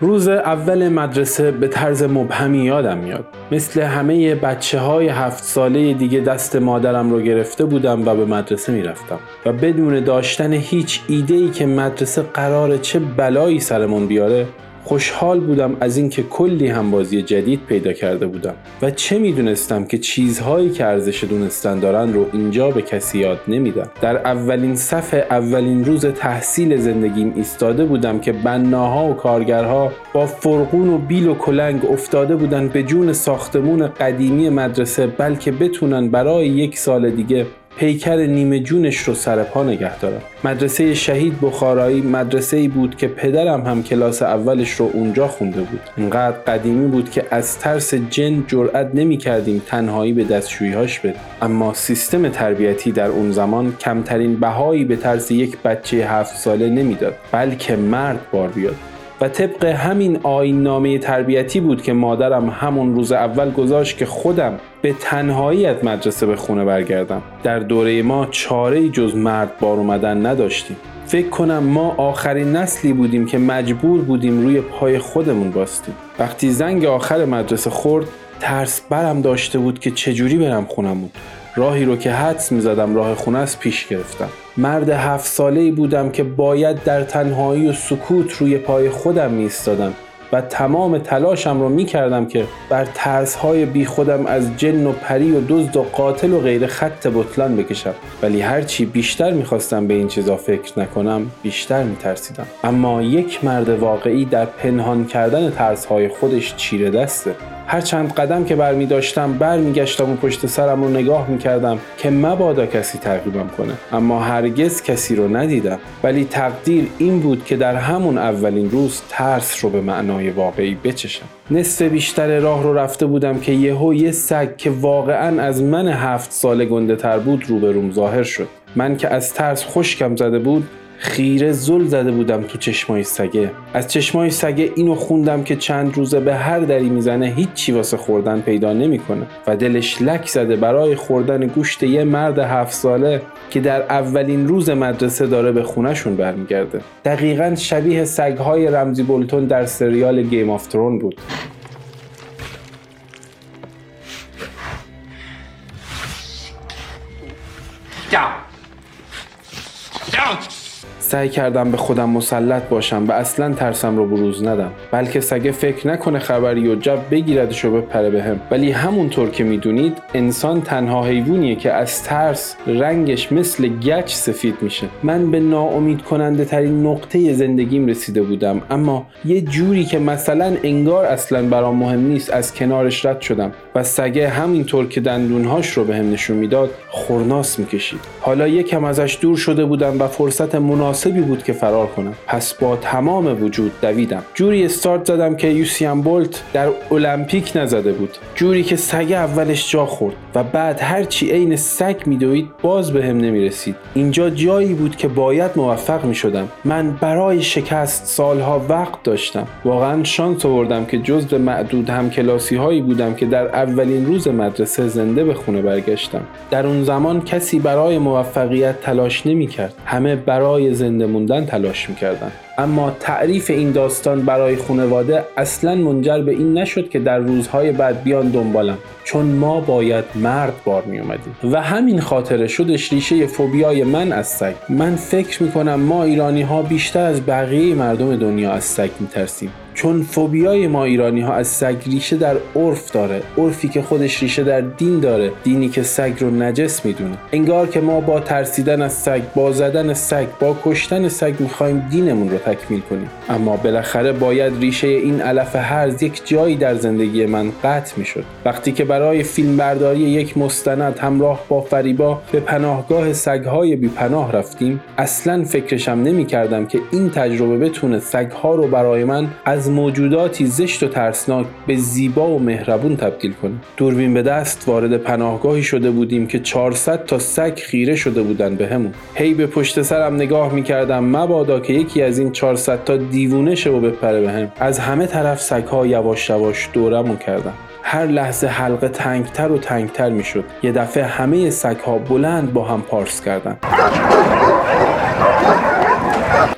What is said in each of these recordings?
روز اول مدرسه به طرز مبهمی یادم میاد. مثل همه بچه‌های 7 ساله دیگه دست مادرم رو گرفته بودم و به مدرسه میرفتم و بدون داشتن هیچ ایده‌ای که مدرسه قراره چه بلایی سرمون بیاره، خوشحال بودم از اینکه کلی همبازی جدید پیدا کرده بودم و چه میدونستم که چیزهایی که ارزش دونستن دارن رو اینجا به کسی یاد نمیدم. در اولین صفحه اولین روز تحصیل زندگیم ایستاده بودم که بناها و کارگرها با فرقون و بیل و کلنگ افتاده بودن به جون ساختمون قدیمی مدرسه، بلکه بتونن برای 1 سال دیگه پیکر نیمه جونش رو سرپا نگه دارم. مدرسه شهید بخارایی مدرسه‌ای بود که پدرم هم کلاس اولش رو اونجا خونده بود. انقدر قدیمی بود که از ترس جن جرئت نمی‌کردیم تنهایی به دستشویی‌هاش بریم. اما سیستم تربیتی در اون زمان کمترین بهایی به ترس یک بچه 7 ساله نمیداد، بلکه مرد بار بیاد. و طبق همین آیین نامه تربیتی بود که مادرم همون روز اول گذاشت که خودم به تنهایی از مدرسه به خونه برگردم. در دوره ما چاره‌ای جز مرد بار اومدن نداشتیم. فکر کنم ما آخرین نسلی بودیم که مجبور بودیم روی پای خودمون باستیم. وقتی زنگ آخر مدرسه خورد، ترس برم داشته بود که چجوری برم خونمون. راهی رو که حدس می‌زدم راه خونه است پیش گرفتم. مرد 7 ساله‌ای بودم که باید در تنهایی و سکوت روی پای خودم می‌ایستادم و تمام تلاشم رو می‌کردم که بر ترس‌های بی خودم از جن و پری و دزد و قاتل و غیر خط بطلان بکشم، ولی هرچی بیشتر می‌خواستم به این چیزا فکر نکنم، بیشتر می‌ترسیدم. اما یک مرد واقعی در پنهان کردن ترس‌های خودش چیره دسته. هر چند قدم که برمیگشتم و پشت سرم رو نگاه میکردم که مبادا کسی تعقیبم کنه، اما هرگز کسی رو ندیدم. ولی تقدیر این بود که در همون اولین روز ترس رو به معنای واقعی بچشم. نصف بیشتر راه رو رفته بودم که یه سگ که واقعاً از من 7 ساله گنده تر بود روبروم ظاهر شد. من که از ترس خشکم زده بود، خیره زل زده بودم تو چشمای سگه. از چشمای سگه اینو خوندم که چند روزه به هر دری میزنه هیچی واسه خوردن پیدا نمیکنه و دلش لک زده برای خوردن گوشت یه مرد 7 ساله که در اولین روز مدرسه داره به خونهشون برمیگرده. دقیقاً شبیه سگهای رمزی بولتون در سریال گیم آف ترون بود. سعی کردم به خودم مسلط باشم و اصلا ترسم رو بروز ندم، بلکه سگه فکر نکنه خبری و جب بگیردش و بپره بهم. ولی همونطور که میدونید انسان تنها حیوانیه که از ترس رنگش مثل گچ سفید میشه. من به ناامید کننده ترین نقطه زندگیم رسیده بودم، اما یه جوری که مثلا انگار اصلا برام مهم نیست از کنارش رد شدم و سگه همینطور که دندونهاش رو بهم نشون میداد خورناس میکشید. حالا یکم ازش دور شده بودم و فرصت مناسبی بود که فرار کنم، پس با تمام وجود دویدم. جوری استارت زدم که یوسین بولت در المپیک نزده بود، جوری که سگ اولش جا خورد و بعد هرچی عین سگ میدوید باز به هم نمیرسید. اینجا جایی بود که باید موفق میشدم. من برای شکست سالها وقت داشتم. واقعا شانس آوردم که جزو معدود همکلاسی‌هایی بودم که در اولین روز مدرسه زنده به خونه برگشتم. در اون زمان کسی برای موفقیت تلاش نمی‌کرد، همه برای زنده موندن تلاش می‌کردن. اما تعریف این داستان برای خانواده اصلاً منجر به این نشد که در روزهای بعد بیان دنبالم، چون ما باید مرد بار می اومدیم و همین خاطره شدش ریشه فوبیای من از سگ. من فکر می‌کنم ما ایرانی‌ها بیشتر از بقیه مردم دنیا از سگ می‌ترسیم، چون فوبیای ما ایرانی‌ها از سگ ریشه در عرف داره، عرفی که خودش ریشه در دین داره، دینی که سگ رو نجس میدونه. انگار که ما با ترسیدن از سگ، با زدن سگ، با کشتن سگ می‌خوایم دینمون رو تکمیل کنیم. اما بالاخره باید ریشه این علف هرز یک جایی در زندگی من قطع می‌شد. وقتی که برای فیلمبرداری یک مستند همراه با فریبا به پناهگاه سگ‌های بی‌پناه رفتیم، اصلاً فکرشم نمی‌کردم که این تجربه بتونه سگ‌ها رو برای من از موجوداتی زشت و ترسناک به زیبا و مهربون تبدیل کنه. دوربین به دست وارد پناهگاهی شده بودیم که 400 تا سگ خیره شده بودن بهمون. هی به پشت سرم نگاه می‌کردم مبادا که یکی از این 400 تا دیوونه شه و بپره بهم. از همه طرف سگ‌ها یواش یواش دورمون کردن. هر لحظه حلقه تنگتر و تنگتر می‌شد. یه دفعه همه سگ‌ها بلند با هم پارس کردن.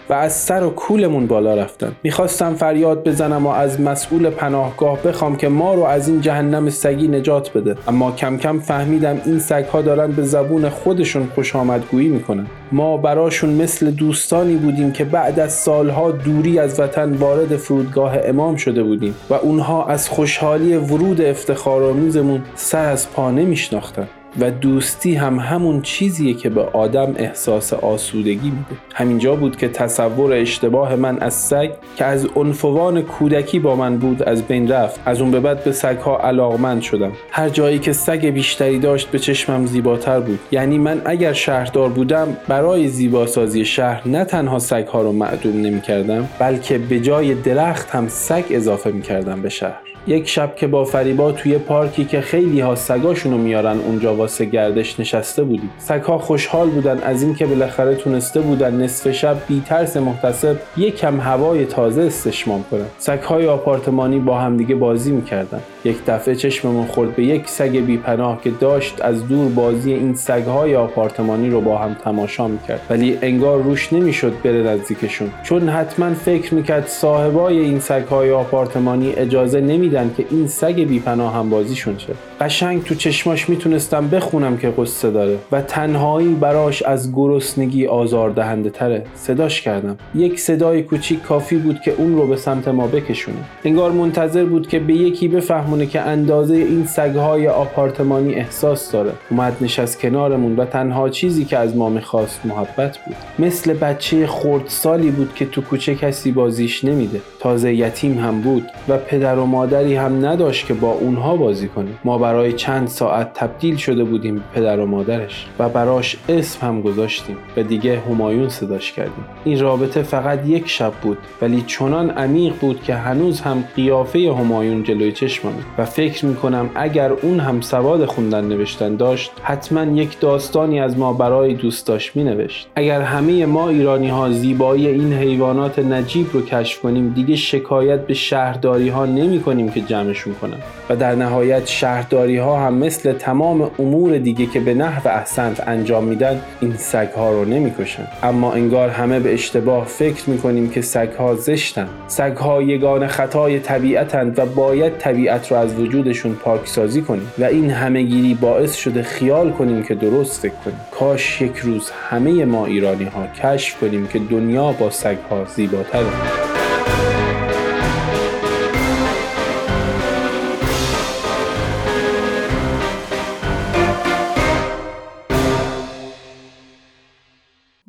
و از سر و کولمون بالا رفتن. میخواستم فریاد بزنم و از مسئول پناهگاه بخوام که ما رو از این جهنم سگی نجات بده، اما کم کم فهمیدم این سگ‌ها دارن به زبون خودشون خوش آمدگویی میکنن. ما براشون مثل دوستانی بودیم که بعد از سالها دوری از وطن وارد فرودگاه امام شده بودیم و اونها از خوشحالی ورود افتخارآمیزمون سر از پا نمیشناختن. و دوستی هم همون چیزیه که به آدم احساس آسودگی میده. همینجا بود که تصور اشتباه من از سگ که از عنفوان کودکی با من بود از بین رفت. از اون به بعد به سگ‌ها علاقمند شدم. هر جایی که سگ بیشتری داشت به چشمم زیباتر بود. یعنی من اگر شهردار بودم برای زیباسازی شهر نه تنها سگ‌ها رو معدوم نمی‌کردم، بلکه به جای درخت هم سگ اضافه می‌کردم به شهر. یک شب که با فریبا توی پارکی که خیلی ها سگاشونو میارن اونجا واسه گردش نشسته بودیم، سگ‌ها خوشحال بودن از اینکه بالاخره تونسته بودن نصف شب بی ترس محتسب یکم هوای تازه استشمام کنن. سگ‌های آپارتمانی با همدیگه بازی میکردن. یک دفعه چشممون خورد به یک سگ بی پناه که داشت از دور بازی این سگ‌های آپارتمانی رو با هم تماشا میکرد، ولی انگار روش نمیشد بره نزدیکشون، چون حتما فکر میکرد صاحبای این سگ‌های آپارتمانی اجازه نمیدن که این سگ بی پناه هم بازیشون شه. قشنگ تو چشماش میتونستم بخونم که قصه داره و تنهایی براش از گرسنگی آزاردهنده تره. صداش کردم. یک صدای کوچیک کافی بود که اون رو به سمت ما بکشونه. انگار منتظر بود که به یکی بفهمونه که اندازه این سگ‌های آپارتمانی احساس داره. اومد نشست کنارمون و تنها چیزی که از ما میخواست محبت بود. مثل بچه خردسالی بود که تو کوچه کسی بازیش نمیده. تازه یتیم هم بود و پدر و مادری هم نداشت که با اونها بازی کنه. ما برای چند ساعت تبدیل شده بودیم پدر و مادرش و براش اسم هم گذاشتیم و دیگه همایون صداش کردیم. این رابطه فقط یک شب بود، ولی چنان عمیق بود که هنوز هم قیافه همایون جلوی چشمم و فکر میکنم اگر اون هم سواد خوندن نوشتن داشت حتما یک داستانی از ما برای دوستاش مینوشت. اگر همه ما ایرانی ها زیبایی این حیوانات نجیب رو کشف کنیم دیگه شکایت به شهرداری ها نمی کنیم که جمعشون کنن. و در نهایت شهرداری ها هم مثل تمام امور دیگه که به نحو احسن انجام میدن این سگ ها رو نمیکشن. اما انگار همه به اشتباه فکر میکنیم که سگ ها زشتن. سگ ها یگان خطای طبیعتند و باید طبیعت رو از وجودشون پاکسازی کنیم و این همهگیری باعث شده خیال کنیم که درست فکر کنیم. کاش یک روز همه ما ایرانی ها کشف کنیم که دنیا با سگ ها زیباتره.